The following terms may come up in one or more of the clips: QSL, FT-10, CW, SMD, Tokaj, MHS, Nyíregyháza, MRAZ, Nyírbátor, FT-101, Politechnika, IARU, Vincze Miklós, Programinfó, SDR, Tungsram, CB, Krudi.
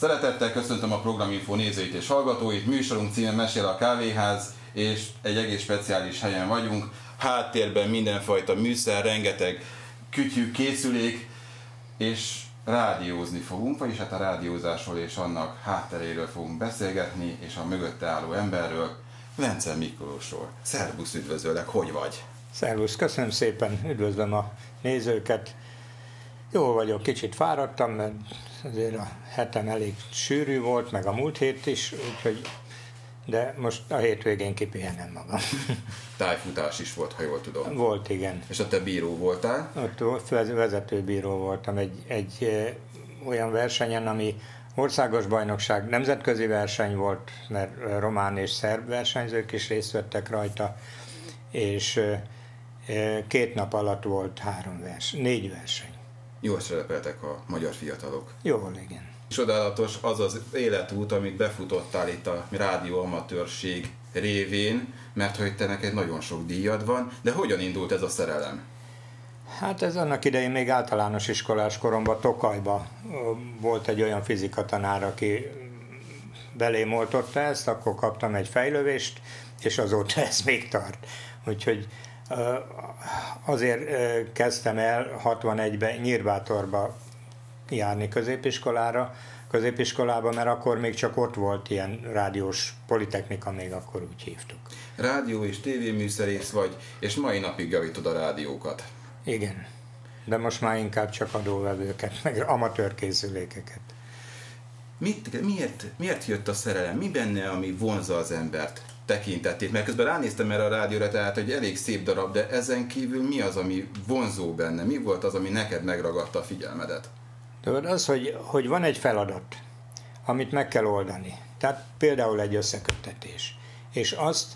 Szeretettel köszöntöm a Programinfó nézőit és hallgatóit. Műsorunk címe Mesél a Kávéház, és egy egész speciális helyen vagyunk. Háttérben mindenfajta műszer, rengeteg kütyű, készülék, és rádiózni fogunk, vagyis hát a rádiózásról és annak hátteréről fogunk beszélgetni, és a mögötte álló emberről, Vincze Miklósról. Szervusz, üdvözöllek, hogy vagy? Szervusz, köszönöm szépen, üdvözlöm a nézőket. Jól vagyok, kicsit fáradtam, mert azért a hetem elég sűrű volt, meg a múlt hét is, úgyhogy, de most a hétvégén kipihenem magam. Tájfutás is volt, ha jól tudom. Volt, igen. És te bíró voltál? Ott vezetőbíró voltam egy olyan versenyen, ami országos bajnokság, nemzetközi verseny volt, mert román és szerb versenyzők is részt vettek rajta, és 2 nap alatt volt 4 verseny. Jól szerepeltek a magyar fiatalok. Jól, igen. Csodálatos az az életút, amit befutottál itt a rádióamatőrség révén, mert hogy te neked nagyon sok díjad van, de hogyan indult ez a szerelem? Hát ez annak idején még általános iskolás koromban, Tokajban volt egy olyan fizikatanár, aki belém oltotta ezt, akkor kaptam egy fejlövést, és azóta ez még tart. Úgyhogy azért kezdtem el 61-ben Nyírbátorba járni középiskolába, mert akkor még csak ott volt ilyen rádiós Politechnika, még akkor úgy hívtuk. Rádió és tévéműszerész vagy, és mai napig javítod a rádiókat. Igen, de most már inkább csak adóvevőket, meg amatőr készülékeket. Miért jött a szerelem? Mi benne, ami vonza az embert? Tekintetét, mert közben ránéztem erre a rádióra, tehát hogy elég szép darab, de ezen kívül mi az, ami vonzó benne? Mi volt az, ami neked megragadta a figyelmedet? Tudod, az, hogy van egy feladat, amit meg kell oldani. Tehát például egy összeköttetés. És azt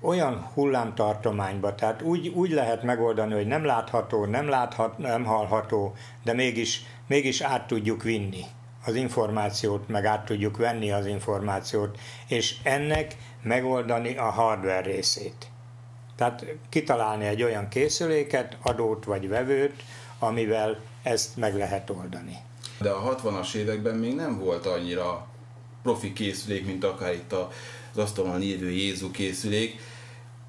olyan hullámtartományba, tehát úgy lehet megoldani, hogy nem látható, nem hallható, de mégis át tudjuk vinni az információt, meg át tudjuk venni az információt, és ennek megoldani a hardware részét. Tehát kitalálni egy olyan készüléket, adót vagy vevőt, amivel ezt meg lehet oldani. De a 60-as években még nem volt annyira profi készülék, mint akár itt az asztalon lévő Jézu készülék.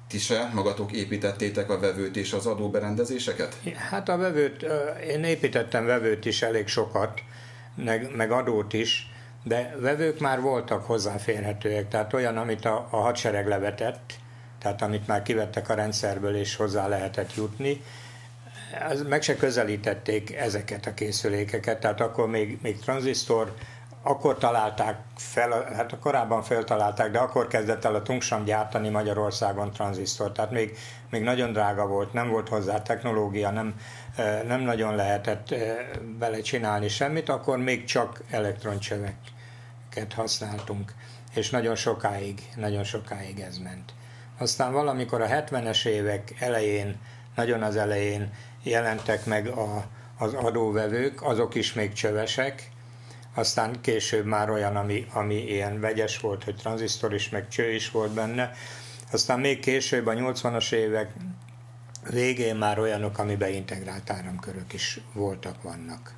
Ti se magatok építettétek a vevőt és az adóberendezéseket? Hát a vevőt, én építettem vevőt is elég sokat, meg adót is, de vevők már voltak hozzáférhetőek, tehát olyan, amit a hadsereg levetett, tehát amit már kivettek a rendszerből és hozzá lehetett jutni, meg se közelítették ezeket a készülékeket, tehát akkor még tranzisztor, akkor találták fel, hát korábban feltalálták, de akkor kezdett el a Tungsram gyártani Magyarországon tranzisztort, tehát még nagyon drága volt, nem volt hozzá technológia, nem nagyon lehetett vele csinálni semmit, akkor még csak elektroncsöveket használtunk, és nagyon sokáig ez ment. Aztán valamikor a 70-es évek elején, nagyon az elején jelentek meg az adóvevők, azok is még csövesek, aztán később már olyan, ami ilyen vegyes volt, hogy tranzisztor is, meg cső is volt benne. Aztán még később, a 80-as évek végén már olyanok, amiben integrált áramkörök is voltak, vannak.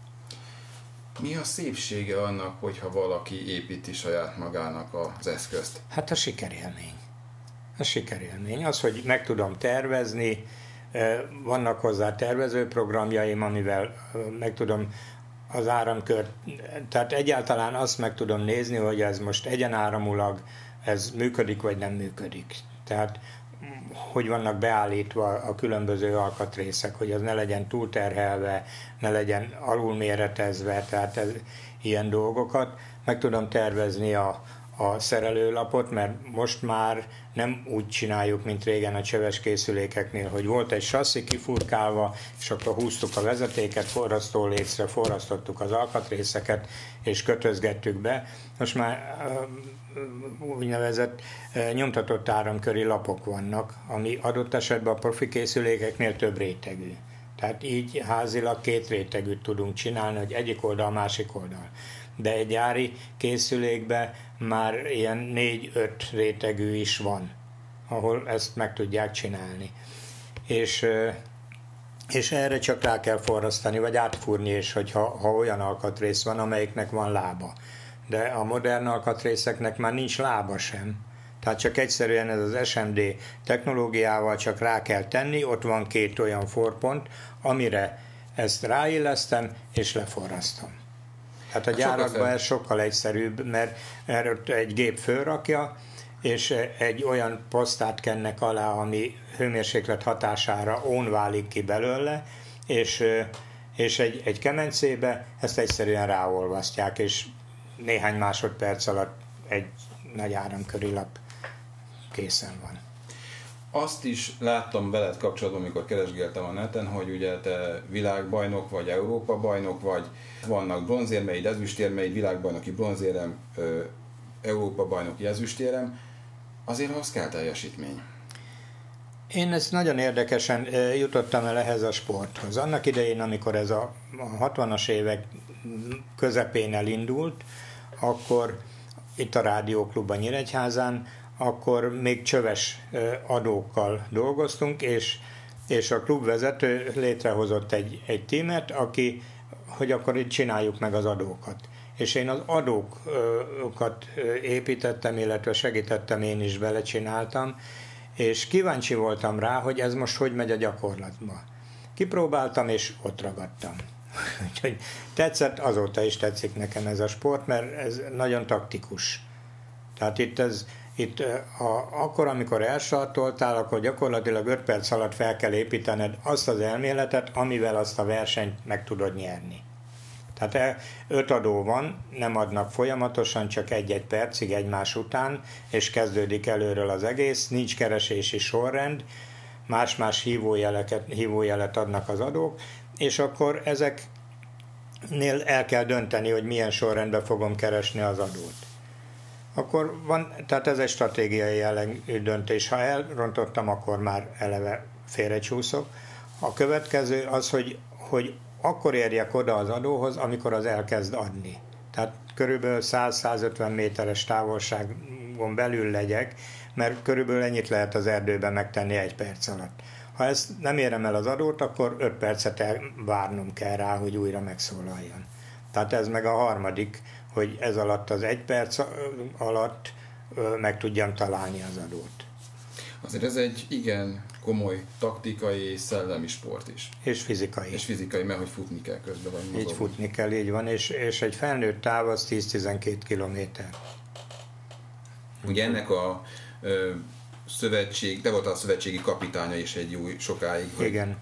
Mi a szépsége annak, hogyha valaki építi saját magának az eszközt? Hát a sikerélmény. A sikerélmény. Az, hogy meg tudom tervezni, vannak hozzá tervezőprogramjaim, amivel meg tudom az áramkört, tehát egyáltalán azt meg tudom nézni, hogy ez most egyenáramulag, ez működik vagy nem működik. Tehát, hogy vannak beállítva a különböző alkatrészek, hogy az ne legyen túlterhelve, ne legyen alulméretezve, tehát ilyen dolgokat. Meg tudom tervezni a szerelőlapot, mert most már nem úgy csináljuk, mint régen a csöves készülékeknél, hogy volt egy sasszi kifurkálva, és akkor húztuk a vezetéket, forrasztó lécre forrasztottuk az alkatrészeket, és kötözgettük be. Most már úgynevezett nyomtatott áramköri lapok vannak, ami adott esetben a profi készülékeknél több rétegű. Tehát így házilag 2 rétegűt tudunk csinálni, hogy egyik oldal, másik oldal. De egy gyári készülékbe már ilyen 4-5 rétegű is van, ahol ezt meg tudják csinálni. És és erre csak rá kell forrasztani, vagy átfúrni, és hogyha olyan alkatrész van, amelyiknek van lába. De a modern alkatrészeknek már nincs lába sem. Tehát csak egyszerűen ez az SMD technológiával csak rá kell tenni, ott van két olyan forpont, amire ezt ráillesztem és leforrasztom. Hát a gyárakban ez sokkal egyszerűbb, mert erőt egy gép fölrakja, és egy olyan posztát kennek alá, ami hőmérséklet hatására ón válik ki belőle, és egy kemencébe ezt egyszerűen ráolvasztják, és néhány másodperc alatt egy nagy áramköri lap készen van. Azt is láttam veled kapcsolatban, amikor keresgéltem a neten, hogy ugye te világbajnok vagy, Európa bajnok vagy, vannak bronzérmeid, ezüstérmeid, világbajnoki bronzérem, Európa bajnoki ezüstérem, azért az kell teljesítmény. Én ezt nagyon érdekesen jutottam el ehhez a sporthoz. Annak idején, amikor ez a 60-as évek közepén elindult, akkor itt a Rádióklub a Nyíregyházán, akkor még csöves adókkal dolgoztunk, és a klubvezető létrehozott egy tímet, aki, hogy akkor itt csináljuk meg az adókat. És én az adókat építettem, illetve segítettem, én is belecsináltam, és kíváncsi voltam rá, hogy ez most hogy megy a gyakorlatba. Kipróbáltam, és ott ragadtam. Úgyhogy tetszett, azóta is tetszik nekem ez a sport, mert ez nagyon taktikus. Tehát akkor, amikor elstartoltál, akkor gyakorlatilag 5 perc alatt fel kell építened azt az elméletet, amivel azt a versenyt meg tudod nyerni. Tehát 5 adó van, nem adnak folyamatosan, csak egy-egy percig egymás után, és kezdődik előről az egész, nincs keresési sorrend, más-más hívójelet adnak az adók, és akkor ezeknél el kell dönteni, hogy milyen sorrendben fogom keresni az adót. Akkor van, tehát ez egy stratégiai jellegű döntés. Ha elrontottam, akkor már eleve félrecsúszok. A következő az, hogy akkor érjek oda az adóhoz, amikor az elkezd adni. Tehát körülbelül 100-150 méteres távolságon belül legyek, mert körülbelül ennyit lehet az erdőben megtenni egy perc alatt. Ha ezt nem érem el az adót, akkor 5 percet várnom kell rá, hogy újra megszólaljon. Tehát ez meg a harmadik, hogy ez alatt az 1 perc alatt meg tudjam találni az adót. Azért ez egy igen komoly taktikai és szellemi sport is. És fizikai. És fizikai, mert hogy futni kell közben. Vagy így futni kell, így van, és egy felnőtt táv az 10-12 kilométer. Ugye ennek a te voltál a szövetségi kapitánya is egy jó sokáig,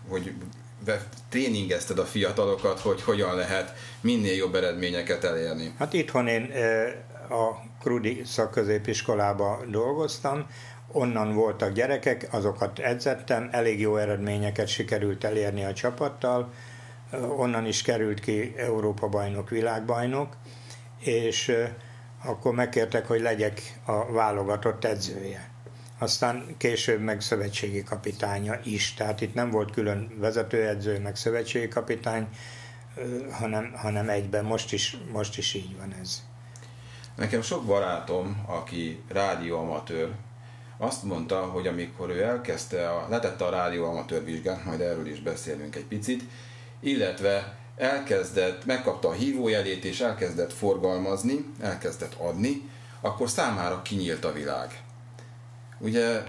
hogy tréningezted a fiatalokat, hogy hogyan lehet minél jobb eredményeket elérni. Hát itthon én a Krudi szakközépiskolába dolgoztam, onnan voltak gyerekek, azokat edzettem, elég jó eredményeket sikerült elérni a csapattal, onnan is került ki Európa-bajnok, világbajnok, és akkor megkértek, hogy legyek a válogatott edzője. Aztán később meg szövetségi kapitánya is, tehát itt nem volt külön vezetőedző, meg szövetségi kapitány, hanem egyben, most is így van ez. Nekem sok barátom, aki rádióamatőr, azt mondta, hogy amikor ő letette a rádióamatőr vizsgát, majd erről is beszélünk egy picit, illetve megkapta a hívójelét és elkezdett forgalmazni, elkezdett adni, akkor számára kinyílt a világ. Ugye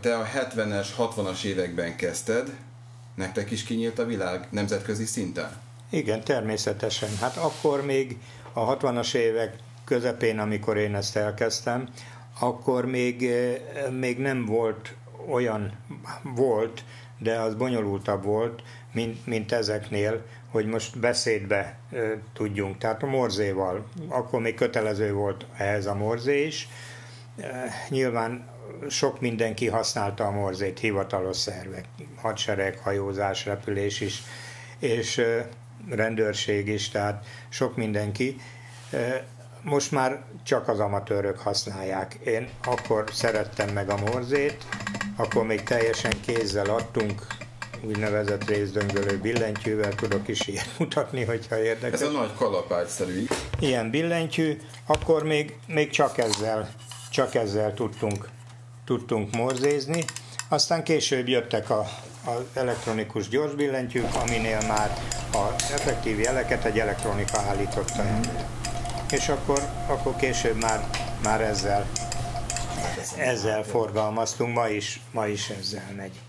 te a 70-es, 60-as években kezdted, nektek is kinyílt a világ nemzetközi szinten? Igen, természetesen. Hát akkor még a 60-as évek közepén, amikor én ezt elkezdtem, akkor még nem volt olyan, de az bonyolultabb volt, mint ezeknél, hogy most beszédbe tudjunk. Tehát a morzéval. Akkor még kötelező volt ehhez a morzé is. Nyilván sok mindenki használta a morzét, hivatalos szervek, hadsereg, hajózás, repülés is, és rendőrség is, tehát sok mindenki. Most már csak az amatőrök használják. Én akkor szerettem meg a morzét, akkor még teljesen kézzel adtunk, úgynevezett részdöngölő billentyűvel, tudok is ilyet mutatni, hogyha érdekes. Ez a nagy kalapácszerű. Ilyen billentyű, akkor még csak ezzel tudtunk morzézni. Aztán később jöttek a az elektronikus gyorsbillentyűk, aminél már az effektív jeleket egy elektronika állította elő. És akkor később már ezzel forgalmaztunk, ma is ezzel megy.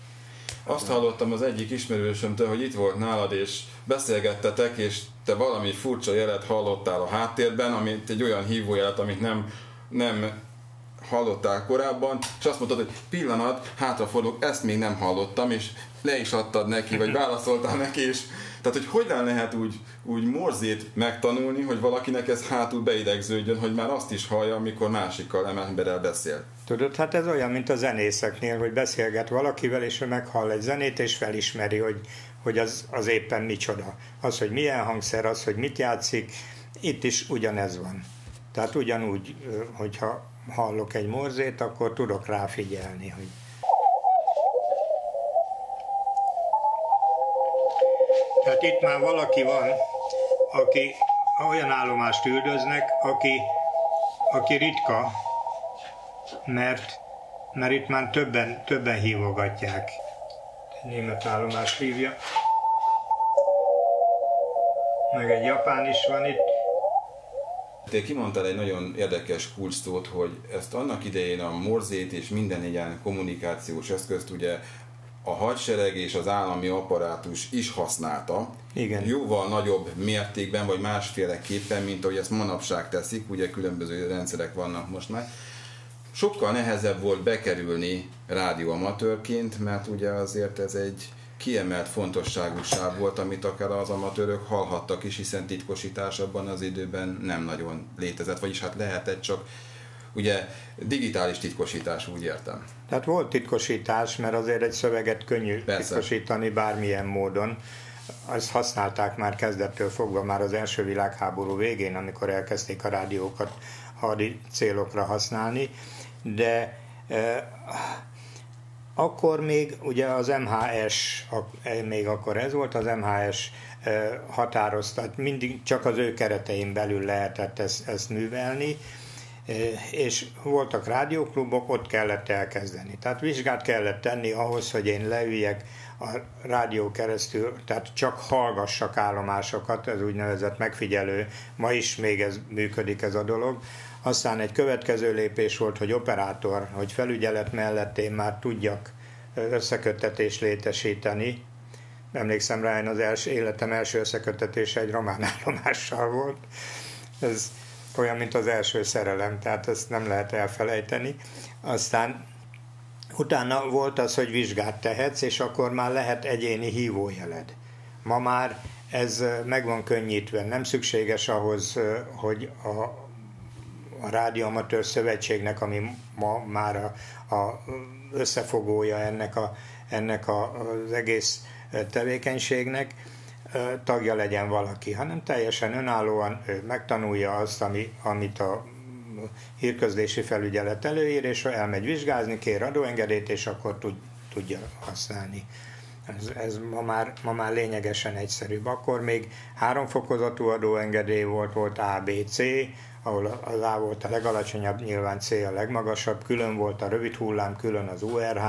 Azt hallottam az egyik ismerősömtől, hogy itt volt nálad, és beszélgettetek, és te valami furcsa jelet hallottál a háttérben, amit egy olyan hívójelet, amit nem hallottál korábban, és azt mondtad, hogy pillanat, hátrafordulok, ezt még nem hallottam, és le is adtad neki, vagy válaszoltál neki, és tehát, hogy hogyan lehet úgy morzét megtanulni, hogy valakinek ez hátul beidegződjön, hogy már azt is hallja, amikor másikkal, emberrel beszél. Tudod, hát ez olyan, mint a zenészeknél, hogy beszélget valakivel, és ő meghall egy zenét, és felismeri, hogy az éppen micsoda. Az, hogy milyen hangszer, az, hogy mit játszik, itt is ugyanez van. Tehát ugyanúgy, hogyha hallok egy morzét, akkor tudok rá figyelni, hogy... Tehát itt már valaki van, aki olyan állomást üldöznek, aki ritka, mert itt már többen hívogatják. Német állomást hívja. Meg egy japán is van itt. Te kimondtál egy nagyon érdekes kulcsszót, hogy ezt annak idején a morzét és minden ilyen kommunikációs eszközt ugye a hadsereg és az állami apparátus is használta. Igen. Jóval nagyobb mértékben, vagy másféleképpen, mint ahogy ezt manapság teszik, ugye különböző rendszerek vannak most már. Sokkal nehezebb volt bekerülni rádióamatőrként, mert ugye azért ez egy kiemelt fontosságú sáv volt, amit akár az amatőrök hallhattak is, hiszen titkosítás abban az időben nem nagyon létezett, vagyis hát lehetett csak ugye digitális titkosítás, úgy értem. Tehát volt titkosítás, mert azért egy szöveget könnyű titkosítani bármilyen módon. Azt használták már kezdettől fogva, már az első világháború végén, amikor elkezdték a rádiókat hadi célokra használni, de akkor még ugye az MHS, még akkor ez volt, az MHS határozta, mindig csak az ő keretein belül lehetett ezt művelni, és voltak rádióklubok, ott kellett elkezdeni. Tehát vizsgát kellett tenni ahhoz, hogy én leüljek a rádió keresztül, tehát csak hallgassak állomásokat, ez úgynevezett megfigyelő, ma is még ez működik ez a dolog. Aztán egy következő lépés volt, hogy operátor, hogy felügyelet mellett én már tudjak összeköttetést létesíteni. Emlékszem rá, én az életem első összeköttetése egy román állomással volt. Ez olyan, mint az első szerelem, tehát ezt nem lehet elfelejteni. Aztán utána volt az, hogy vizsgát tehetsz, és akkor már lehet egyéni hívójeled. Ma már ez meg van könnyítve, nem szükséges ahhoz, hogy a Rádióamatőr Szövetségnek, ami ma már a összefogója ennek az egész tevékenységnek, tagja legyen valaki, hanem teljesen önállóan ő megtanulja azt, amit a hírközlési felügyelet előír, és elmegy vizsgázni, kér adóengedélyt, és akkor tudja használni. Ez ma már lényegesen egyszerűbb. Akkor még 3 fokozatú adóengedély volt ABC, ahol az A volt a legalacsonyabb, nyilván C a legmagasabb, külön volt a rövid hullám, külön az URH,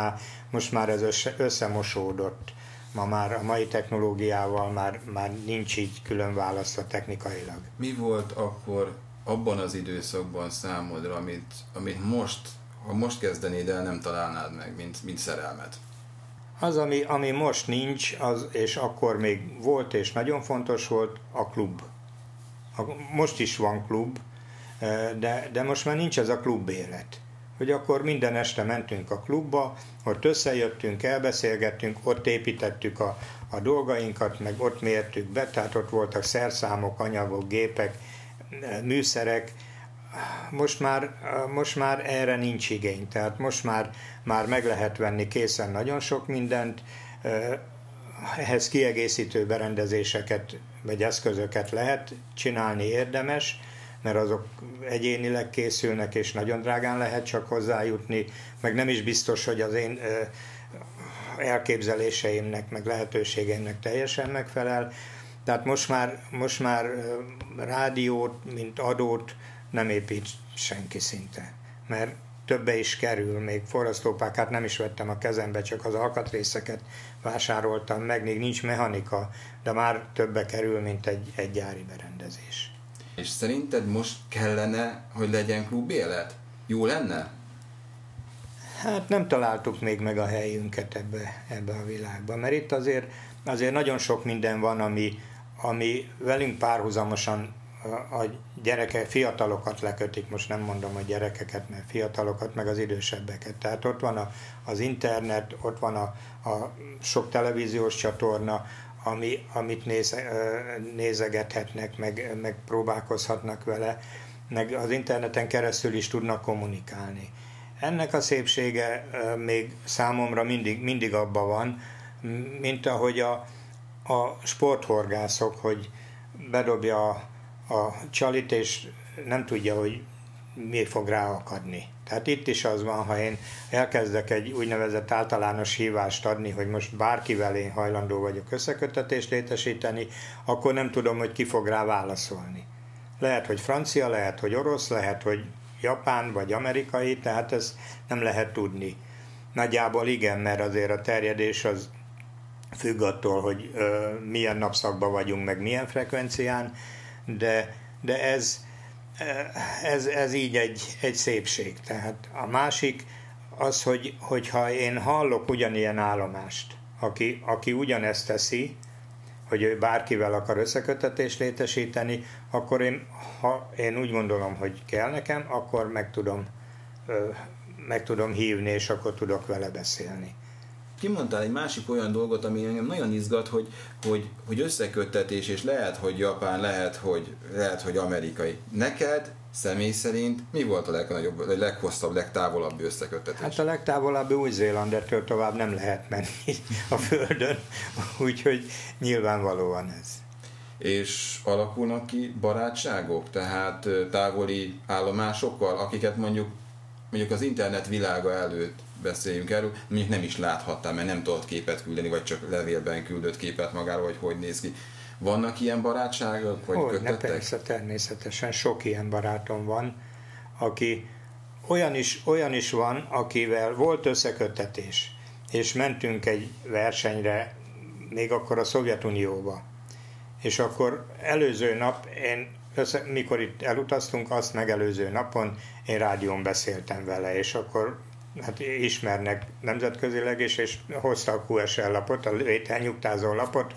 most már ez összemosódott. Ma már a mai technológiával már nincs így külön választva technikailag. Mi volt akkor abban az időszakban számodra, amit most, ha most kezdenéd el, nem találnád meg, mint szerelmet? Az, ami most nincs, az, és akkor még volt, és nagyon fontos volt, a klub. Most is van klub, de most már nincs ez a klub élet. Hogy akkor minden este mentünk a klubba, ott összejöttünk, elbeszélgettünk, ott építettük a dolgainkat, meg ott mértük be, tehát ott voltak szerszámok, anyagok, gépek, műszerek. Most már erre nincs igény, tehát most már meg lehet venni készen nagyon sok mindent, ehhez kiegészítő berendezéseket vagy eszközöket lehet csinálni, érdemes, mert azok egyénileg készülnek, és nagyon drágán lehet csak hozzájutni, meg nem is biztos, hogy az én elképzeléseimnek, meg lehetőségeimnek teljesen megfelel. Tehát most már rádiót, mint adót nem épít senki szinte, mert többe is kerül, még forrasztópákát nem is vettem a kezembe, csak az alkatrészeket vásároltam meg, még nincs mechanika, de már többe kerül, mint egy gyári berendezés. És szerinted most kellene, hogy legyen klubélet? Jó lenne? Hát nem találtuk még meg a helyünket ebbe a világban, mert itt azért nagyon sok minden van, ami velünk párhuzamosan a gyerekek, fiatalokat lekötik, most nem mondom a gyerekeket, mert fiatalokat, meg az idősebbeket. Tehát ott van az internet, ott van a sok televíziós csatorna, amit nézegethetnek, meg próbálkozhatnak vele, meg az interneten keresztül is tudnak kommunikálni. Ennek a szépsége még számomra mindig abban van, mint ahogy a sporthorgászok, hogy bedobja a csalit, és nem tudja, hogy mi fog ráakadni. Tehát itt is az van, ha én elkezdek egy úgynevezett általános hívást adni, hogy most bárkivel én hajlandó vagyok összeköttetést létesíteni, akkor nem tudom, hogy ki fog rá válaszolni. Lehet, hogy francia, lehet, hogy orosz, lehet, hogy japán vagy amerikai, tehát ezt nem lehet tudni. Nagyjából igen, mert azért a terjedés az függ attól, hogy milyen napszakban vagyunk, meg milyen frekvencián, de ez így egy szépség. Tehát a másik az, hogyha én hallok ugyanilyen állomást, aki ugyanezt teszi, hogy ő bárkivel akar összeköttetést létesíteni, akkor ha én úgy gondolom, hogy kell nekem, akkor meg tudom hívni, és akkor tudok vele beszélni. Kimondtál egy másik olyan dolgot, ami engem nagyon izgat, hogy összeköttetés, és lehet, hogy japán, lehet, hogy amerikai. Neked személy szerint mi volt a legnagyobb, a leghosszabb, legtávolabbi összeköttetés? Hát a legtávolabbi Új-Zéland, ettől tovább nem lehet menni a földön, úgyhogy nyilvánvalóan ez. És alakulnak ki barátságok, tehát távoli állomásokkal, akiket mondjuk az internet világa előtt beszéljünk erről, mondjuk nem is láthattál, mert nem tudott képet küldeni, vagy csak levélben küldött képet magáról, hogy néz ki. Vannak ilyen barátságok, vagy kötöttek? Persze, természetesen sok ilyen barátom van, aki olyan is van, akivel volt összeköttetés, és mentünk egy versenyre, még akkor a Szovjetunióba. És akkor előző nap, mikor itt elutaztunk, azt megelőző napon én rádión beszéltem vele, és akkor hát ismernek nemzetközileg is, és hozta a QSL lapot, a vételnyugtázó lapot,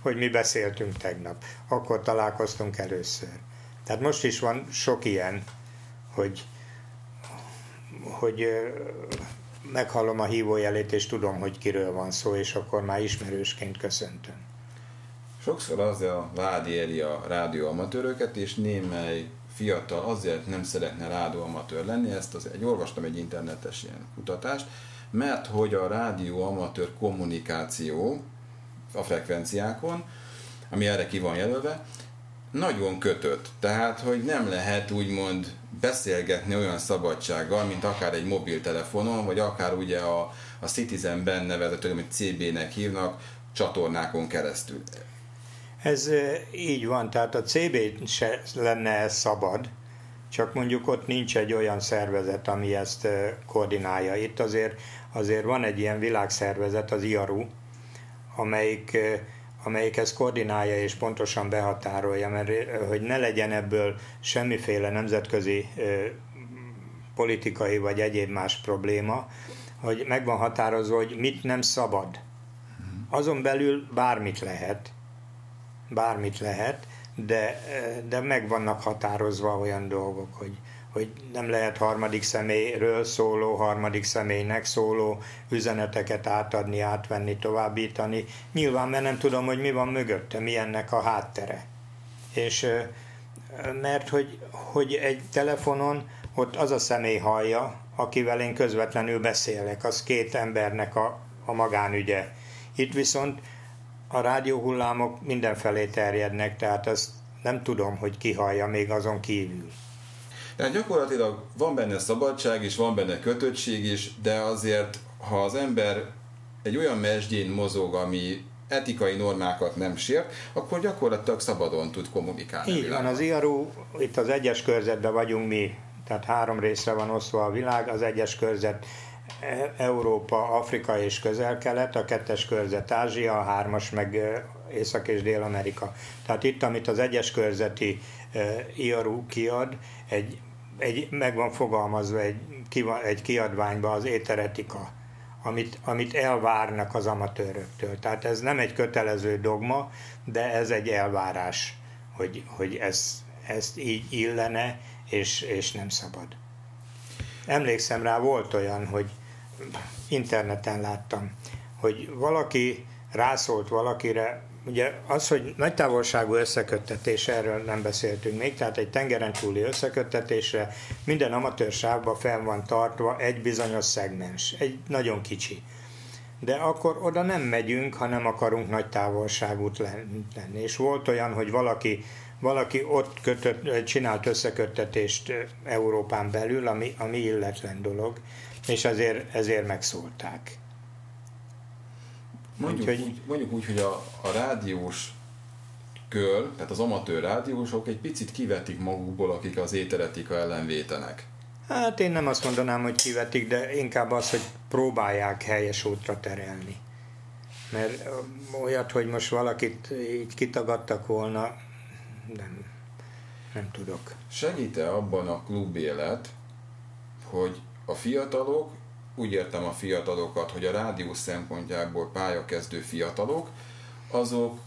hogy mi beszéltünk tegnap. Akkor találkoztunk először. Tehát most is van sok ilyen, hogy meghallom a hívójelét, és tudom, hogy kiről van szó, és akkor már ismerősként köszöntöm. Sokszor azért vádi éri a rádióamatőröket, és némely fiatal azért nem szeretne rádióamatőr lenni, olvastam egy internetes ilyen kutatást, mert hogy a rádióamatőr kommunikáció a frekvenciákon, ami erre ki van jelölve, nagyon kötött. Tehát, hogy nem lehet úgymond beszélgetni olyan szabadsággal, mint akár egy mobiltelefonon, vagy akár ugye a Citizen-ben nevezető, amit CB-nek hívnak, csatornákon keresztül. Ez így van, tehát a CB se lenne ez szabad, csak mondjuk ott nincs egy olyan szervezet, ami ezt koordinálja. Itt azért van egy ilyen világszervezet, az IARU, amelyik ezt koordinálja és pontosan behatárolja, mert hogy ne legyen ebből semmiféle nemzetközi politikai vagy egyéb más probléma, hogy meg van határozva, hogy mit nem szabad. Azon belül bármit lehet, de meg vannak határozva olyan dolgok, hogy nem lehet harmadik személyről szóló, harmadik személynek szóló üzeneteket átadni, átvenni, továbbítani. Nyilván, mert nem tudom, hogy mi van mögötte, mi ennek a háttere. És mert hogy egy telefonon ott az a személy hallja, akivel én közvetlenül beszélek, az két embernek a magánügye. Itt viszont a rádióhullámok mindenfelé terjednek, tehát ezt nem tudom, hogy ki hallja még azon kívül. Tehát gyakorlatilag van benne szabadság is, van benne kötöttség is, de azért, ha az ember egy olyan mesdjén mozog, ami etikai normákat nem sért, akkor gyakorlatilag szabadon tud kommunikálni. Így van, az IARU, itt az egyes körzetben vagyunk mi tehát három részre van osztva a világ, az egyes körzet Európa, Afrika és Közel-Kelet, a kettes körzet Ázsia, a hármas meg Észak- és Dél-Amerika. Tehát itt, amit az egyes körzeti IARU kiad, meg van fogalmazva egy kiadványba az éteretika, amit elvárnak az amatőröktől. Tehát ez nem egy kötelező dogma, de ez egy elvárás, hogy ezt így illene, és nem szabad. Emlékszem rá, volt olyan, hogy interneten láttam, hogy valaki rászólt valakire, ugye az, hogy nagy távolságú összeköttetés, erről nem beszéltünk még, tehát egy tengeren túli összeköttetésre minden amatőr sávban fel van tartva egy bizonyos szegmens, egy nagyon kicsi. De akkor oda nem megyünk, ha nem akarunk nagy távolságút lenni. És volt olyan, hogy valaki ott csinált összeköttetést Európán belül, ami illetlen dolog, és ezért megszólták. Mondjuk úgy, hogy a rádiós kör, tehát az amatőr rádiósok egy picit kivetik magukból, akik az éteretika ellen vétenek. Hát én nem azt mondanám, hogy kivetik, de inkább az, hogy próbálják helyes útra terelni. Mert olyat, hogy most valakit így kitagadtak volna, nem tudok. Segít-e abban a klubélet, hogy a fiatalok, úgy értem a fiatalokat, hogy a rádió szempontjából pályakezdő fiatalok, azok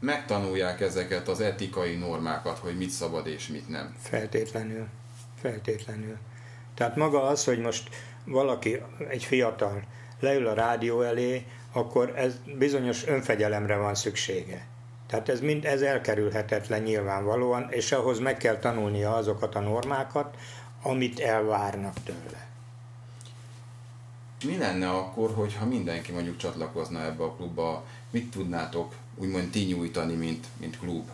megtanulják ezeket az etikai normákat, hogy mit szabad és mit nem? Feltétlenül. Tehát maga az, hogy most valaki, egy fiatal leül a rádió elé, akkor ez bizonyos önfegyelemre van szüksége. Tehát ez elkerülhetetlen nyilvánvalóan, és ahhoz meg kell tanulnia azokat a normákat, amit elvárnak tőle. Mi lenne akkor, hogyha mindenki mondjuk csatlakozna ebbe a klubba? Mit tudnátok úgymond ti nyújtani, mint klub?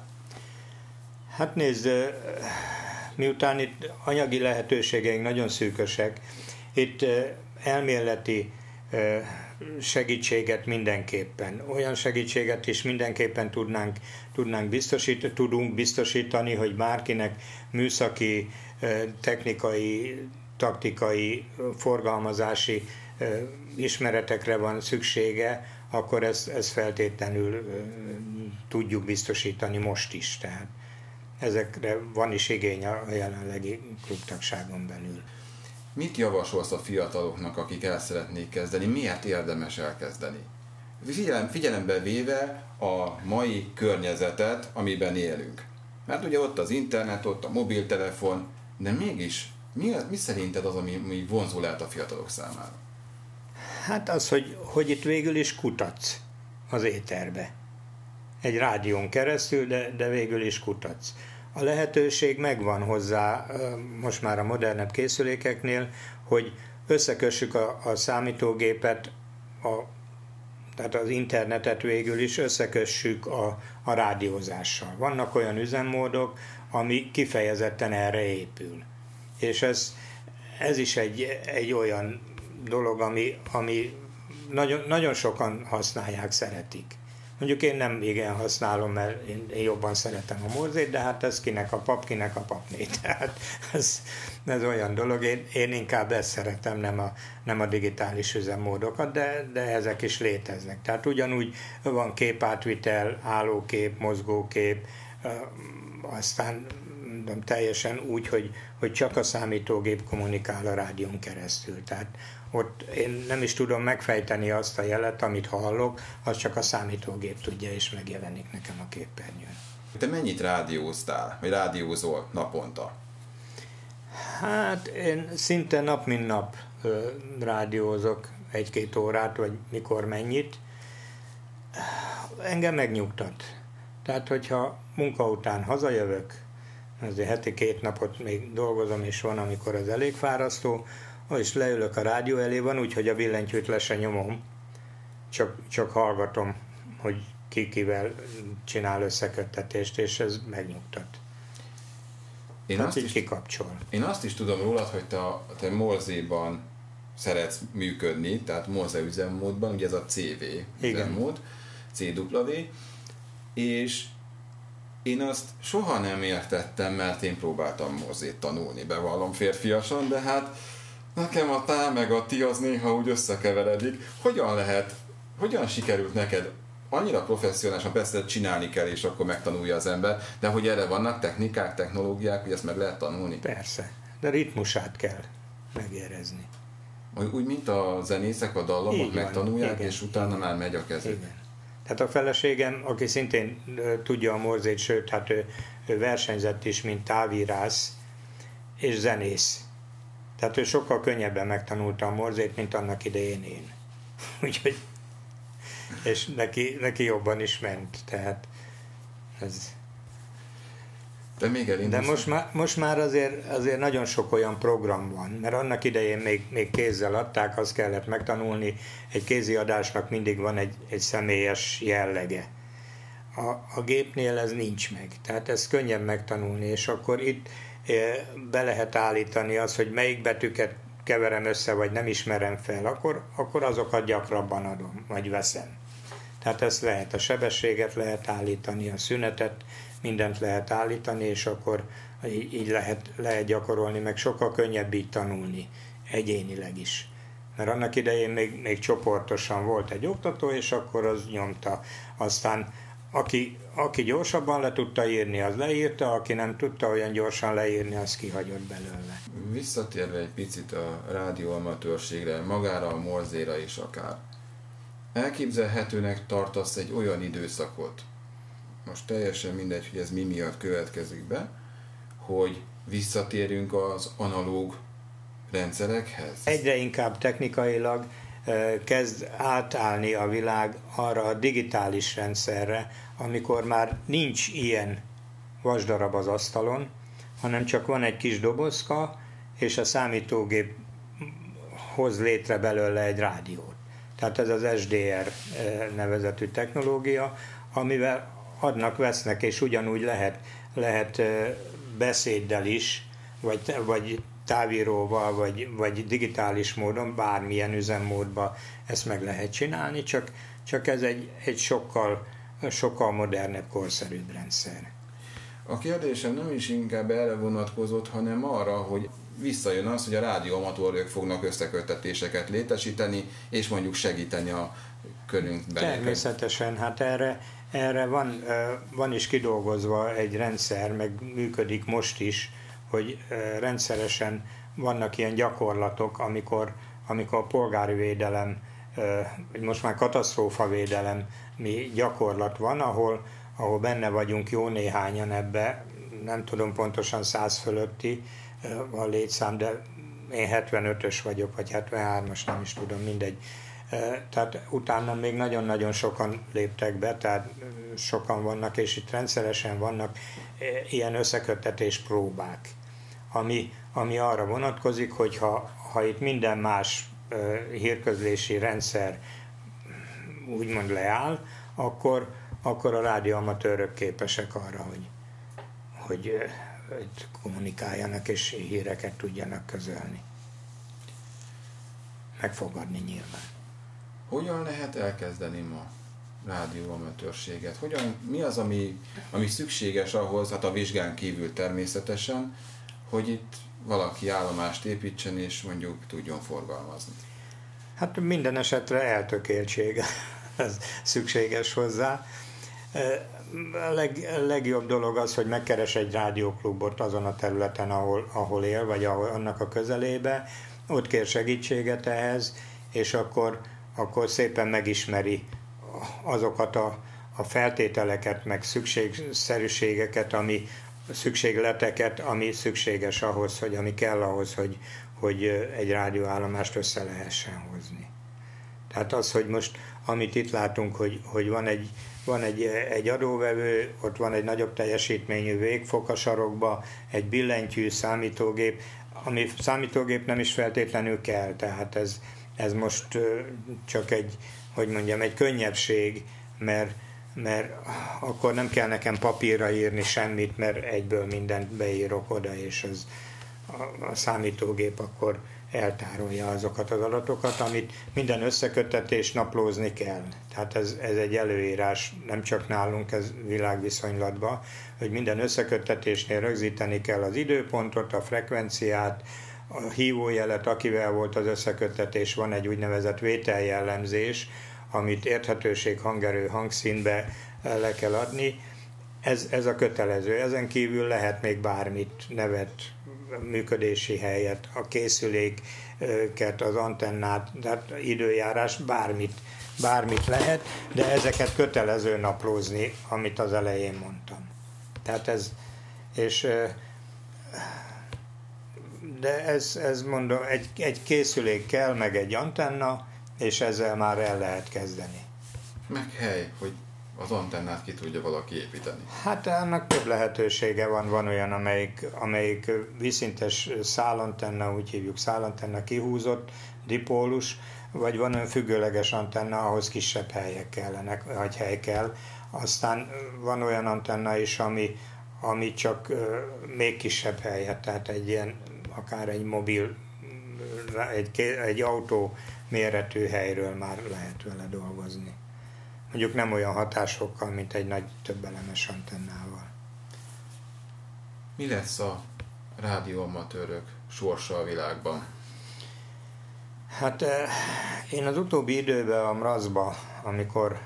Hát nézd, miután itt anyagi lehetőségeink nagyon szűkösek, itt elméleti segítséget mindenképpen. Olyan segítséget is mindenképpen tudunk biztosítani, hogy bárkinek műszaki, technikai, taktikai, forgalmazási ismeretekre van szüksége, akkor ezt feltétlenül tudjuk biztosítani most is. Tehát ezekre van is igény a jelenlegi klubtagságon belül. Mit javasolsz a fiataloknak, akik el szeretnék kezdeni? Miért érdemes elkezdeni? Figyelembe véve a mai környezetet, amiben élünk. Mert ugye ott az internet, ott a mobiltelefon, de mégis mi szerinted az, ami vonzó lehet a fiatalok számára? Hát az, hogy itt végül is kutatsz az éterbe. Egy rádión keresztül, de végül is kutatsz. A lehetőség megvan hozzá most már a modernebb készülékeknél, hogy összekössük a számítógépet, tehát az internetet végül is összekössük a rádiózással. Vannak olyan üzemmódok, ami kifejezetten erre épül. És ez is egy olyan dolog, ami nagyon, nagyon sokan használják, szeretik. Mondjuk én nem igen használom, mert én jobban szeretem a morzét, de hát ez kinek a papné. Tehát ez olyan dolog, én inkább ezt szeretem, nem a digitális üzemmódokat, de ezek is léteznek. Tehát ugyanúgy van képátvitel, állókép, mozgókép, aztán teljesen úgy, hogy csak a számítógép kommunikál a rádión keresztül. Tehát ott én nem is tudom megfejteni azt a jelet, amit hallok, az csak a számítógép tudja, és megjelenik nekem a képernyőn. Te mennyit rádióztál, vagy rádiózol naponta? Hát én szinte nap mint nap rádiózok egy-két órát, vagy mikor mennyit. Engem megnyugtat. Tehát, hogyha munka után hazajövök, azért heti 2 napot még dolgozom, és van, amikor az elég fárasztó, és leülök a rádió elé, van úgy, hogy a billentyűt le se nyomom, csak hallgatom, hogy kivel csinál összeköttetést, és ez megnyugtat. Én azt is tudom rólad, hogy te morzéban szeretsz működni, tehát morze üzemmódban, ugye ez a CW üzemmód, CW, és Én azt soha nem értettem, mert én próbáltam morzét tanulni, bevallom férfiasan, de hát nekem a tá meg a ti az néha úgy összekeveredik. Hogyan sikerült neked annyira professzionálisan, persze csinálni kell, és akkor megtanulja az ember, de hogy erre vannak technikák, technológiák, hogy ezt meg lehet tanulni? Persze, de ritmusát kell megérezni. Úgy, mint a zenészek, a dallamok megtanulják, igen, és utána igen, már megy a kezük. Tehát a feleségem, aki szintén tudja a morzét, sőt, hát ő versenyzett is, mint távirász és zenész. Tehát ő sokkal könnyebben megtanulta a morzét, mint annak idején én. Úgyhogy, és neki jobban is ment, tehát ez... De most már azért nagyon sok olyan program van, mert annak idején még kézzel adták, azt kellett megtanulni. Egy kézi adásnak mindig van egy személyes jellege. A gépnél ez nincs meg, tehát ez könnyen megtanulni, és akkor itt be lehet állítani azt, hogy melyik betűket keverem össze, vagy nem ismerem fel, akkor azokat gyakrabban adom, vagy veszem. Tehát ezt lehet, a sebességet lehet állítani, a szünetet, mindent lehet állítani, és akkor így lehet gyakorolni, meg sokkal könnyebb így tanulni, egyénileg is. Mert annak idején még csoportosan volt egy oktató, és akkor az nyomta. Aztán aki gyorsabban le tudta írni, az leírta, aki nem tudta olyan gyorsan leírni, az kihagyott belőle. Visszatérve egy picit a rádióamatőrségre, magára a morzéra is akár. Elképzelhetőnek tartasz egy olyan időszakot, most teljesen mindegy, hogy ez mi miatt következik be, hogy visszatérünk az analóg rendszerekhez? Egyre inkább technikailag kezd átállni a világ arra a digitális rendszerre, amikor már nincs ilyen vasdarab az asztalon, hanem csak van egy kis dobozka, és a számítógép hoz létre belőle egy rádiót. Tehát ez az SDR nevezetű technológia, amivel adnak-vesznek, és ugyanúgy lehet beszéddel is, vagy távíróval, vagy digitális módon, bármilyen üzemmódban ezt meg lehet csinálni, csak ez egy sokkal modernebb, korszerűbb rendszer. A kérdésem nem is inkább erre vonatkozott, hanem arra, hogy visszajön az, hogy a rádióamatőrök fognak összeköttetéseket létesíteni, és mondjuk segíteni a körünkben. Természetesen, hát erre van is kidolgozva egy rendszer, meg működik most is, hogy rendszeresen vannak ilyen gyakorlatok, amikor a polgári védelem, most már katasztrófavédelem gyakorlat van, ahol benne vagyunk jó néhányan ebbe, nem tudom pontosan 100 fölötti a létszám, de én 75-ös vagyok, vagy 73-as, nem is tudom, mindegy. Tehát utána még nagyon-nagyon sokan léptek be, tehát sokan vannak, és itt rendszeresen vannak ilyen összeköttetés próbák, ami arra vonatkozik, hogy ha itt minden más hírközlési rendszer úgymond leáll, akkor a rádióamatőrök képesek arra, hogy kommunikáljanak és híreket tudjanak közölni. Megfogadni nyilván. Hogyan lehet elkezdeni ma rádióamatőrséget? Mi az, ami szükséges ahhoz, hát a vizsgán kívül természetesen, hogy itt valaki állomást építsen és mondjuk tudjon forgalmazni? Hát minden esetre eltökéltség, ez szükséges hozzá. A legjobb dolog az, hogy megkeres egy rádióklubot azon a területen, ahol él, vagy annak a közelébe, ott kér segítséget ehhez, és akkor szépen megismeri azokat a feltételeket, meg szükségszerűségeket, szükségleteket, ami szükséges ahhoz, ami kell ahhoz, hogy egy rádióállomást össze lehessen hozni. Tehát az, hogy most, amit itt látunk, hogy van egy adóvevő, ott van egy nagyobb teljesítményű végfok a sarokba, egy billentyű számítógép, ami számítógép nem is feltétlenül kell, tehát ez most csak egy könnyebbség, mert akkor nem kell nekem papírra írni semmit, mert egyből mindent beírok oda, és a számítógép akkor eltárolja azokat az adatokat, amit minden összeköttetés naplózni kell. Tehát ez egy előírás, nem csak nálunk, ez világviszonylatban, hogy minden összeköttetésnél rögzíteni kell az időpontot, a frekvenciát, a hívójelet, akivel volt az összeköttetés, van egy úgynevezett vételjellemzés, amit érthetőség, hangerő, hangszínbe le kell adni. Ez a kötelező. Ezen kívül lehet még bármit, nevet, működési helyet, a készüléket, az antennát, tehát időjárás, bármit lehet, de ezeket kötelező naplózni, amit az elején mondtam. Tehát ez mondom, egy készülék kell, meg egy antenna, és ezzel már el lehet kezdeni. Meg hely, hogy az antennát ki tudja valaki építeni. Hát annak több lehetősége van. Van olyan, amelyik vízszintes szálantenna, úgy hívjuk szálantenna, kihúzott, dipólus, vagy van olyan függőleges antenna, ahhoz kisebb helyek kellenek, vagy hely kell. Aztán van olyan antenna is, ami csak még kisebb helyet, tehát egy ilyen, akár egy mobil, egy autó méretű helyről már lehet vele dolgozni. Mondjuk nem olyan hatásokkal, mint egy nagy többelemes antennával. Mi lesz a rádióamatőrök sorsa a világban? Hát én az utóbbi időben a MRAZ-ba, amikor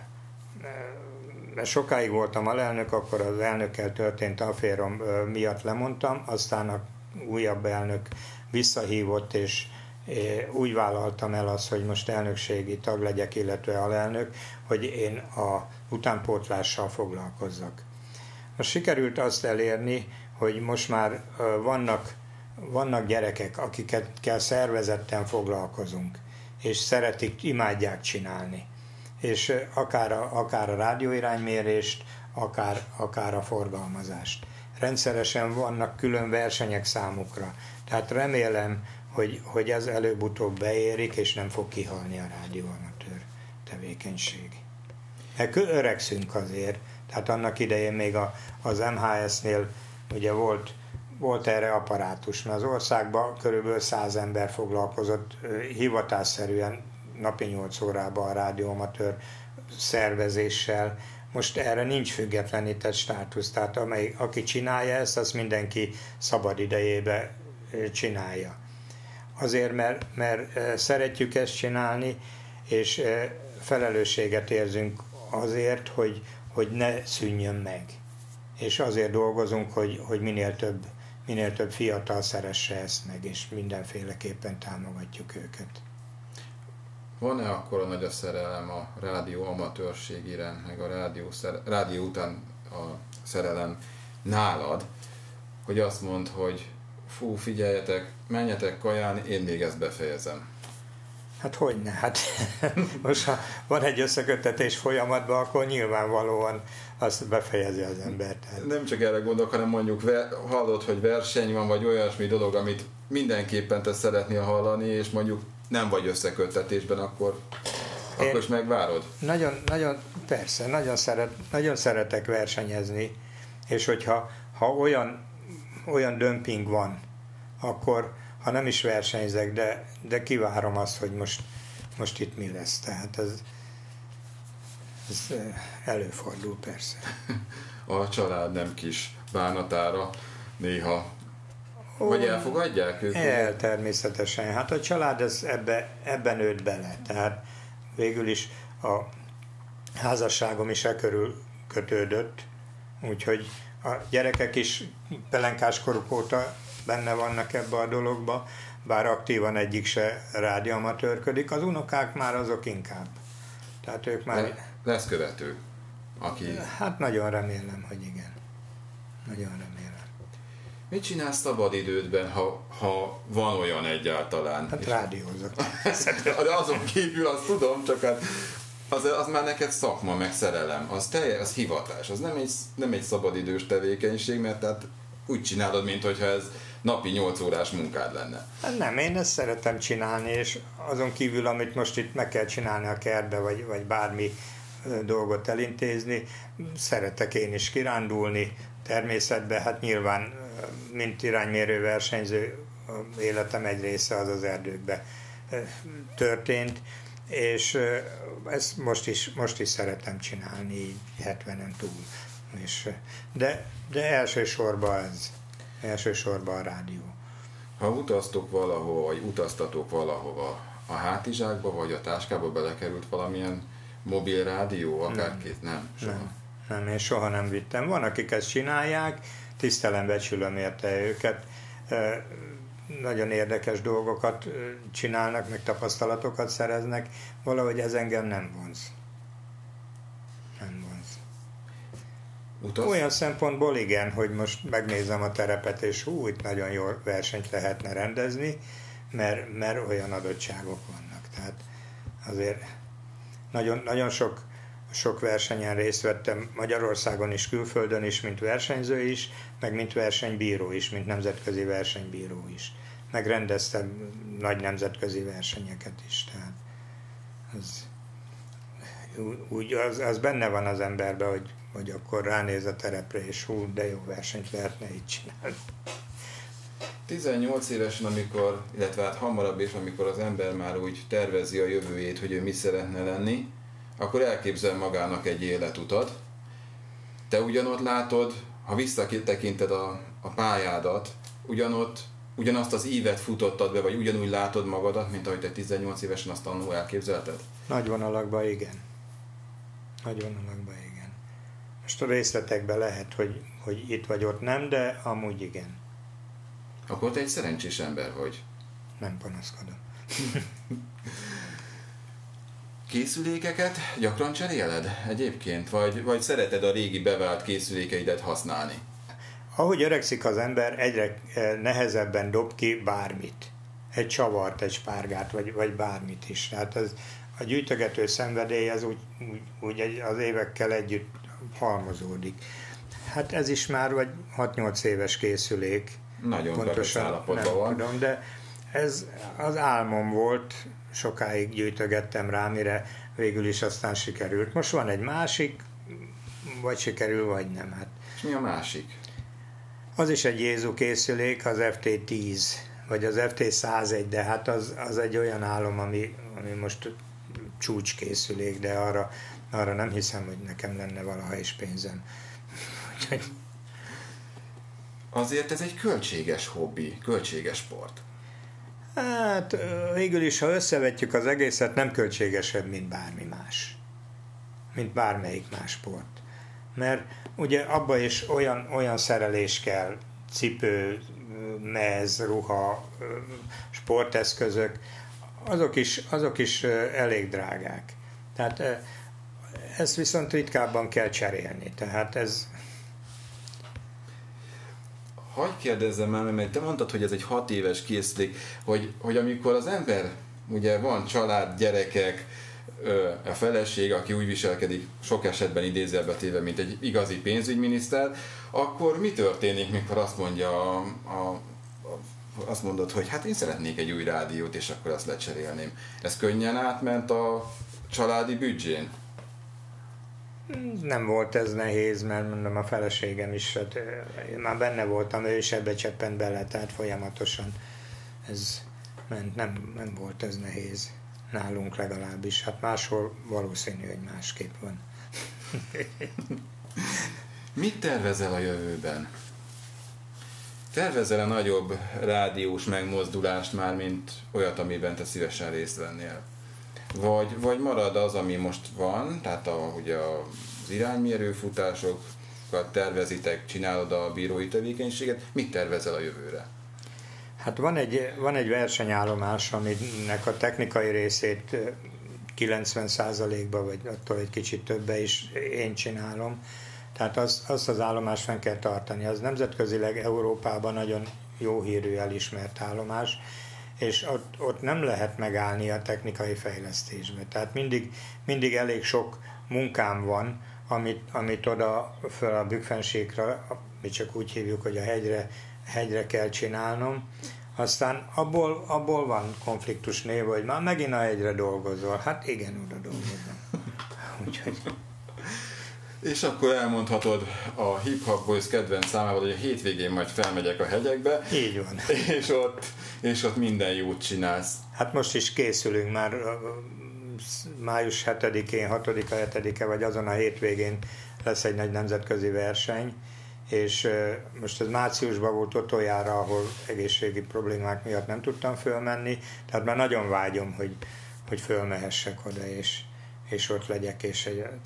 sokáig voltam alelnök, akkor az elnökkel történt afférom miatt lemondtam, aztán a újabb elnök visszahívott, és úgy vállaltam el azt, hogy most elnökségi tag legyek, illetve alelnök, hogy én a utánpótlással foglalkozzak. Most sikerült azt elérni, hogy most már vannak gyerekek, akikkel szervezetten foglalkozunk, és szeretik, imádják csinálni. És akár a rádióiránymérést, akár a forgalmazást. Rendszeresen vannak külön versenyek számukra. Tehát remélem, hogy ez előbb-utóbb beérik, és nem fog kihalni a rádióamatőr tevékenység. Öregszünk azért, tehát annak idején még az MHS-nél ugye volt erre apparátus, mert az országban körülbelül 100 ember foglalkozott hivatásszerűen napi 8 órában a rádióamatőr szervezéssel. Most erre nincs függetlenített státusz, tehát aki csinálja ezt, azt mindenki szabad idejébe csinálja. Azért, mert szeretjük ezt csinálni, és felelősséget érzünk azért, hogy ne szűnjön meg. És azért dolgozunk, hogy minél több fiatal szeresse ezt meg, és mindenféleképpen támogatjuk őket. Van-e akkora nagy a szerelem a rádió amatőrség iránt, meg a rádió után a szerelem nálad, hogy azt mondd, hogy fú, figyeljetek, menjetek kajálni, én még ezt befejezem. Hát hogyne, hát most ha van egy összeköttetés folyamatban, akkor nyilvánvalóan azt befejezi az ember. Tehát. Nem csak erre gondolok, hanem mondjuk hallod, hogy verseny van, vagy olyasmi dolog, amit mindenképpen te szeretnél hallani, és mondjuk nem vagy összeköttetésben, akkor is megvárod. Nagyon, nagyon, persze, nagyon szeretek versenyezni, és hogyha olyan dömping van, akkor ha nem is versenyzek, de kivárom azt, hogy most itt mi lesz. Tehát ez előfordul persze. A család nem kis bánatára néha. Vagy elfogadják őket? El, természetesen. Hát a család ebben nőtt bele. Tehát végül is a házasságom is e körül kötődött, úgyhogy a gyerekek is pelenkáskoruk óta benne vannak ebbe a dologba, bár aktívan egyik se rádióamatőrködik. Az unokák már azok inkább. Tehát ők már... Lesz követő, aki... Hát nagyon remélem, hogy igen. Nagyon remélem. Mit csinálsz szabadidődben, ha van olyan egyáltalán? Hát rádiózok. De azon kívül azt tudom, csak hát... Az már neked szakma, meg szerelem, az hivatás, az nem egy szabadidős tevékenység, mert tehát úgy csinálod, mintha ez napi 8 órás munkád lenne. Nem, én ezt szeretem csinálni, és azon kívül, amit most itt meg kell csinálni a kertbe, vagy bármi dolgot elintézni, szeretek én is kirándulni természetbe, hát nyilván mint iránymérő versenyző életem egy része az az erdőkbe történt, és ezt most is szeretem csinálni, így 70-en túl. De elsősorban ez. Elsősorban a rádió. Ha utaztok valahova, vagy utaztatok valahova, a hátizsákba vagy a táskába belekerült valamilyen mobil rádió, akárkét? Nem. Soha. Nem, én soha nem vittem. Van, akik ezt csinálják, tisztelem, becsülöm érte őket. Nagyon érdekes dolgokat csinálnak, meg tapasztalatokat szereznek. Valahogy ez engem nem vonz. Utaz? Olyan szempontból igen, hogy most megnézem a terepet, és itt nagyon jó versenyt lehetne rendezni, mert olyan adottságok vannak. Tehát azért nagyon, nagyon sok versenyen részt vettem Magyarországon is, külföldön is, mint versenyző is, meg mint versenybíró is, mint nemzetközi versenybíró is. Meg rendeztem nagy nemzetközi versenyeket is. Tehát az benne van az emberben, hogy akkor ránéz a terepre, és de jó versenyt lehetne így csinálni. 18 évesen, amikor, illetve hát hamarabb is, amikor az ember már úgy tervezi a jövőjét, hogy ő mi szeretne lenni, akkor elképzel magának egy életutat. Te ugyanott látod, ha visszatekinted a pályádat, ugyanazt az ívet futottad be, vagy ugyanúgy látod magadat, mint ahogy te 18 évesen azt annól elképzelted? Nagy vonalakban igen. Nagy vonalakban igen. Most a részletekben lehet, hogy itt vagy ott nem, de amúgy igen. Akkor te egy szerencsés ember vagy. Nem panaszkodom. Készülékeket gyakran cseréled egyébként? Vagy szereted a régi bevált készülékeidet használni? Ahogy öregszik az ember, egyre nehezebben dob ki bármit. Egy csavart, egy spárgát, vagy bármit is. Tehát a gyűjtögető szenvedély az úgy az évekkel együtt halmozódik. Hát ez is már vagy 6-8 éves készülék. Nagyon pontosan állapotban van. Tudom, de ez az álmom volt, sokáig gyűjtögettem rá, mire végül is aztán sikerült. Most van egy másik, vagy sikerül, vagy nem. Hát. És mi a másik? Az is egy Jézu készülék, az FT-10, vagy az FT-101, de hát az egy olyan álom, ami most csúcskészülék, de arra nem hiszem, hogy nekem lenne valaha is pénzem. Azért ez egy költséges hobbi, költséges sport. Hát végül is, ha összevetjük az egészet, nem költségesebb, mint bármi más. Mint bármelyik más sport. Mert ugye abba is olyan szerelés kell, cipő, mez, ruha, sporteszközök, azok is elég drágák. Tehát ezt viszont ritkábban kell cserélni, tehát ez... Hagy kérdezzem már, mert te mondtad, hogy ez egy 6 éves készülék, hogy amikor az ember, ugye van család, gyerekek, a feleség, aki úgy viselkedik, sok esetben idézelbe téve, mint egy igazi pénzügyminiszter, akkor mi történik, mikor azt mondja azt mondod, hogy hát én szeretnék egy új rádiót, és akkor azt lecserélném. Ez könnyen átment a családi büdzsén? Nem volt ez nehéz, mert mondom, a feleségem is, hát én már benne voltam, ő is ebbe cseppent bele, tehát folyamatosan ez ment, nem volt ez nehéz, nálunk legalábbis, hát máshol valószínű, hogy másképp van. Mit tervezel a jövőben? Tervezel-e nagyobb rádiós megmozdulást már, mint olyat, amiben te szívesen részt vennél? Vagy marad az, ami most van, tehát ugye az iránymérőfutásokat tervezitek, csinálod a bírói tevékenységet, mit tervezel a jövőre? Hát van egy versenyállomás, aminek a technikai részét 90%-ba, vagy attól egy kicsit többe is én csinálom, tehát azt az állomást fenn kell tartani. Az nemzetközileg Európában nagyon jó hírű, elismert állomás, és ott nem lehet megállni a technikai fejlesztésbe. Tehát mindig elég sok munkám van, amit oda föl a Bükkfenségre, mi csak úgy hívjuk, hogy a hegyre kell csinálnom. Aztán abból van konfliktus név, hogy már megint a hegyre dolgozol. Hát igen, oda dolgozom. Úgyhogy... És akkor elmondhatod a Hip Hop Boys kedvenc számával, hogy a hétvégén majd felmegyek a hegyekbe. Így van. És ott és ott minden jót csinálsz. Hát most is készülünk már május 7-én, 6-a, 7-e vagy azon a hétvégén lesz egy nagy nemzetközi verseny, és most ez márciusban volt utoljára, ahol egészségi problémák miatt nem tudtam fölmenni, tehát már nagyon vágyom, hogy fölmehessek oda, és ott legyek.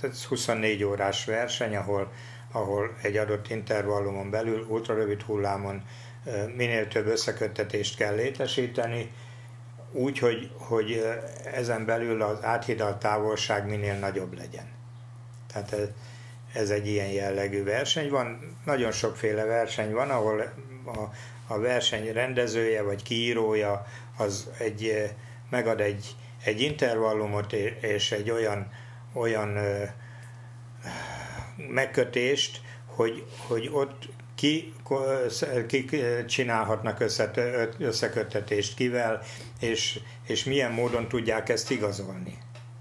Ez 24 órás verseny, ahol egy adott intervallumon belül, ultrarövid hullámon minél több összeköttetést kell létesíteni, úgy, hogy ezen belül az áthidalt távolság minél nagyobb legyen. Tehát ez egy ilyen jellegű verseny van. Nagyon sokféle verseny van, ahol a verseny rendezője vagy kiírója az megad egy intervallumot és egy olyan megkötést, hogy ott ki csinálhatnak összeköttetést kivel, és milyen módon tudják ezt igazolni.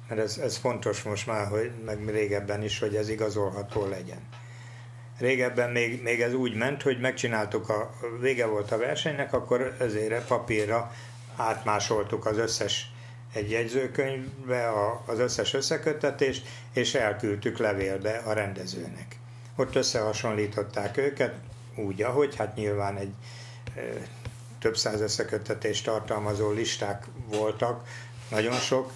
Mert ez fontos most már, hogy, meg régebben is, hogy ez igazolható legyen. Régebben még ez úgy ment, hogy megcsináltuk, vége volt a versenynek, akkor ezért papírra átmásoltuk az összes egy jegyzőkönyvbe az összes összeköttetést, és elküldtük levélbe a rendezőnek. Ott összehasonlították őket úgy, ahogy, hát nyilván egy több száz összeköttetést tartalmazó listák voltak, nagyon sok,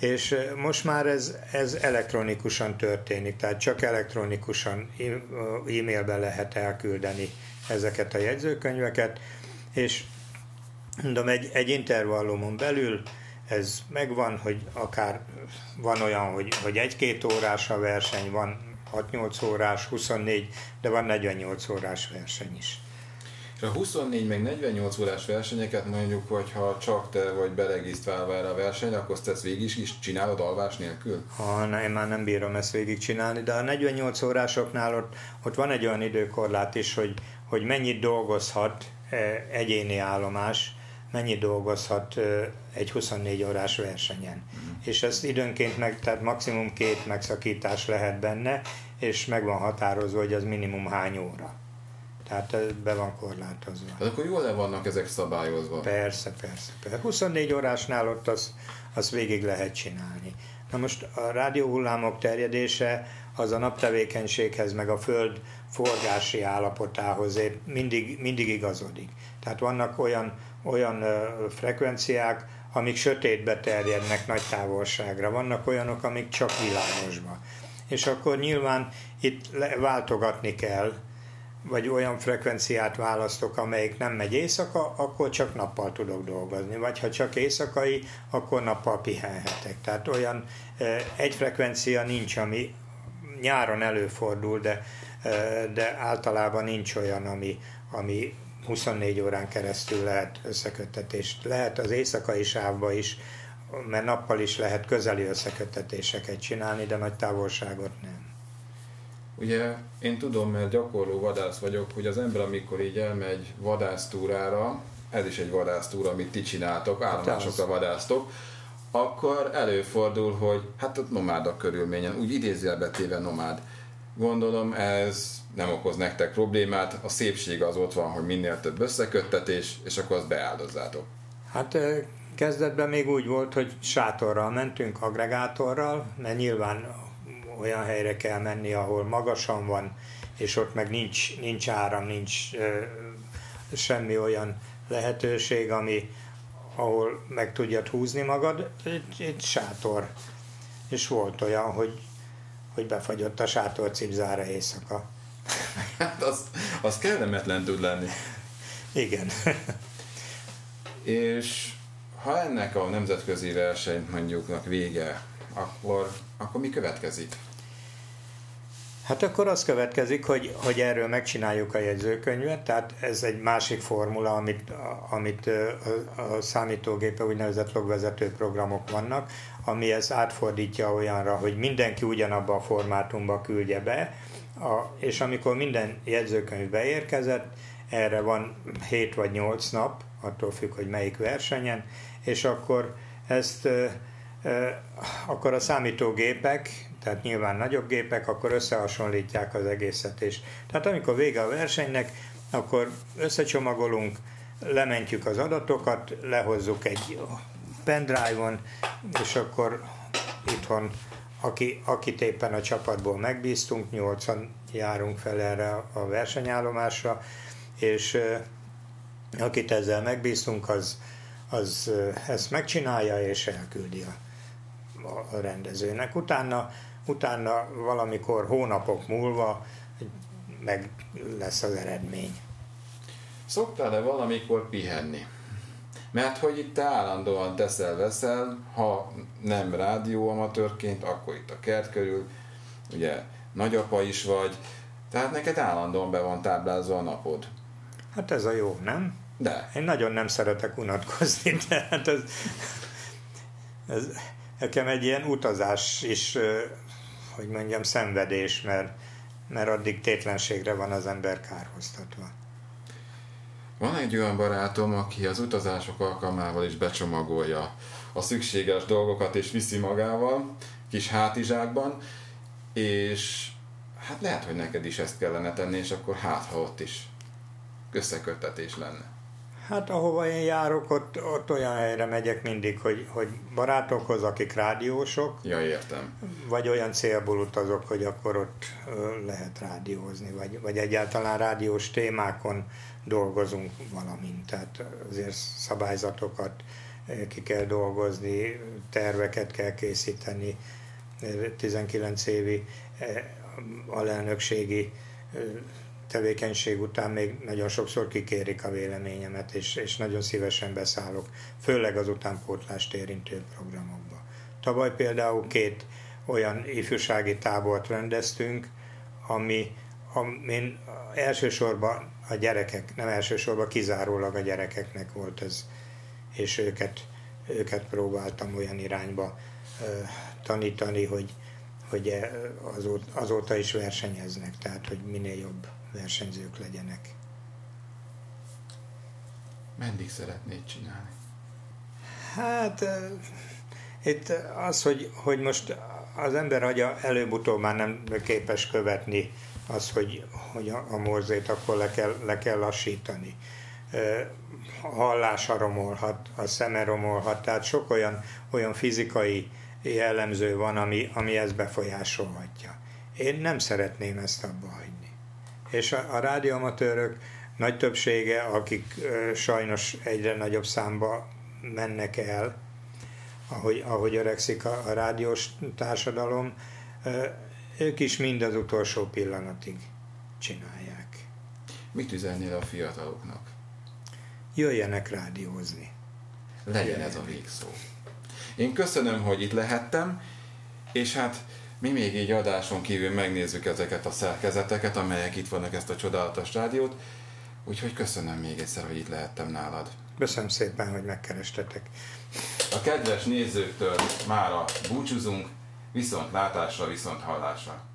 és most már ez elektronikusan történik, tehát csak elektronikusan e-mailbe lehet elküldeni ezeket a jegyzőkönyveket, és mondom, egy intervallumon belül ez megvan, hogy akár van olyan, hogy 1-2 órás a verseny, van 6-8 órás, 24, de van 48 órás verseny is. És a 24 meg 48 órás versenyeket mondjuk, hogyha csak te vagy beregisztrálva erre a versenyre, akkor ezt végig is csinálod alvás nélkül? Na, én már nem bírom ezt végigcsinálni, de a 48 órásoknál ott van egy olyan időkorlát is, hogy mennyit dolgozhat egyéni állomás, mennyit dolgozhat egy 24 órás versenyen. És ezt időnként tehát maximum 2 megszakítás lehet benne, és meg van határozva, hogy az minimum hány óra. Tehát be van korlátozva. De akkor jól le vannak ezek szabályozva? Persze. 24 órásnál ott azt végig lehet csinálni. Na most a rádióhullámok terjedése az a naptevékenységhez, meg a Föld forgási állapotához mindig igazodik. Tehát vannak olyan frekvenciák, amik sötétbe terjednek nagy távolságra, vannak olyanok, amik csak világosba. És akkor nyilván itt váltogatni kell, vagy olyan frekvenciát választok, amelyik nem megy éjszaka, akkor csak nappal tudok dolgozni, vagy ha csak éjszakai, akkor nappal pihenhetek. Tehát olyan egy frekvencia nincs, ami nyáron előfordul, de általában nincs olyan, ami 24 órán keresztül lehet összeköttetés. Lehet az éjszakai sávba is, mert nappal is lehet közeli összeköttetéseket csinálni, de nagy távolságot nem. Ugye én tudom, mert gyakorló vadász vagyok, hogy az ember, amikor így elmegy vadásztúrára, ez is egy vadásztúra, amit ti csináltok, állomásokra vadásztok, akkor előfordul, hogy hát ott nomád a körülményen, úgy idézőjelbe téve nomád. Gondolom ez nem okoz nektek problémát, a szépség az ott van, hogy minél több összeköttetés, és akkor azt beáldozzátok. Hát kezdetben még úgy volt, hogy sátorral mentünk, agregátorral, mert nyilván olyan helyre kell menni, ahol magasan van, és ott meg nincs áram, nincs semmi olyan lehetőség, ahol meg tudjad húzni magad, egy sátor. És volt olyan, hogy befagyott a sátor cipzára éjszaka. Hát az kellemetlen tud lenni. Igen. És ha ennek a nemzetközi versenyt mondjuknak vége, akkor mi következik? Hát akkor az következik, hogy erről megcsináljuk a jegyzőkönyvet, tehát ez egy másik formula, amit a számítógépe úgynevezett logvezető programok vannak, ami ezt átfordítja olyanra, hogy mindenki ugyanabba a formátumba küldje be, és amikor minden jegyzőkönyv beérkezett, erre van 7 vagy 8 nap, attól függ, hogy melyik versenyen, és akkor ezt akkor a számítógépek, tehát nyilván nagyobb gépek, akkor összehasonlítják az egészet is. Tehát amikor vége a versenynek, akkor összecsomagolunk, lementjük az adatokat, lehozzuk egy pendrive-on, és akkor itthon, akit éppen a csapatból megbíztunk, 8-an járunk fel erre a versenyállomásra, és akit ezzel megbíztunk, az ezt megcsinálja és elküldi a rendezőnek. Utána valamikor hónapok múlva meg lesz az eredmény. Szoktál-e valamikor pihenni? Mert hogy itt te állandóan teszel-veszel, ha nem rádióamatőrként, akkor itt a kert körül, ugye nagyapa is vagy, tehát neked állandóan be van táblázva a napod. Hát ez a jó, nem? De. Én nagyon nem szeretek unatkozni, de hát ez nekem egy ilyen utazás is, hogy mondjam, szenvedés, mert addig tétlenségre van az ember kárhoztatva. Van egy olyan barátom, aki az utazások alkalmával is becsomagolja a szükséges dolgokat, és viszi magával, kis hátizsákban, és hát lehet, hogy neked is ezt kellene tenni, és akkor ha ott is összeköttetés lenne. Hát ahova én járok, ott olyan helyre megyek mindig, hogy barátokhoz, akik rádiósok. Ja, értem. Vagy olyan célból utazok, hogy akkor ott lehet rádiózni, vagy egyáltalán rádiós témákon dolgozunk valamint. Tehát azért szabályzatokat ki kell dolgozni, terveket kell készíteni. 19 évi alelnökségi tevékenység után még nagyon sokszor kikérik a véleményemet, és nagyon szívesen beszállok, főleg az utánpótlást érintő programokba. Tavaly például 2 olyan ifjúsági tábort rendeztünk, amin elsősorban a gyerekek, nem elsősorban, kizárólag a gyerekeknek volt ez, és őket próbáltam olyan irányba tanítani, hogy azóta is versenyeznek, tehát hogy minél jobb versenyzők legyenek. Meddig szeretnéd csinálni? Hát itt az, hogy most az ember agya előbb-utóbb már nem képes követni az, hogy a morzét akkor le kell lassítani. A hallása romolhat, a szeme romolhat, tehát sok olyan fizikai jellemző van, ami ezt befolyásolhatja. Én nem szeretném ezt abba hagyni. És a rádióamatőrök nagy többsége, akik sajnos egyre nagyobb számba mennek el, ahogy öregszik a rádiós társadalom, ők is mind az utolsó pillanatig csinálják. Mit üzennél a fiataloknak? Jöjjenek rádiózni. Legyen ez a végszó. Én köszönöm, hogy itt lehettem, és hát mi még így adáson kívül megnézzük ezeket a szerkezeteket, amelyek itt vannak, ezt a csodálatos rádiót, úgyhogy köszönöm még egyszer, hogy itt lehettem nálad. Köszönöm szépen, hogy megkerestetek. A kedves nézőktől mára búcsúzunk, viszont látásra, viszont hallásra.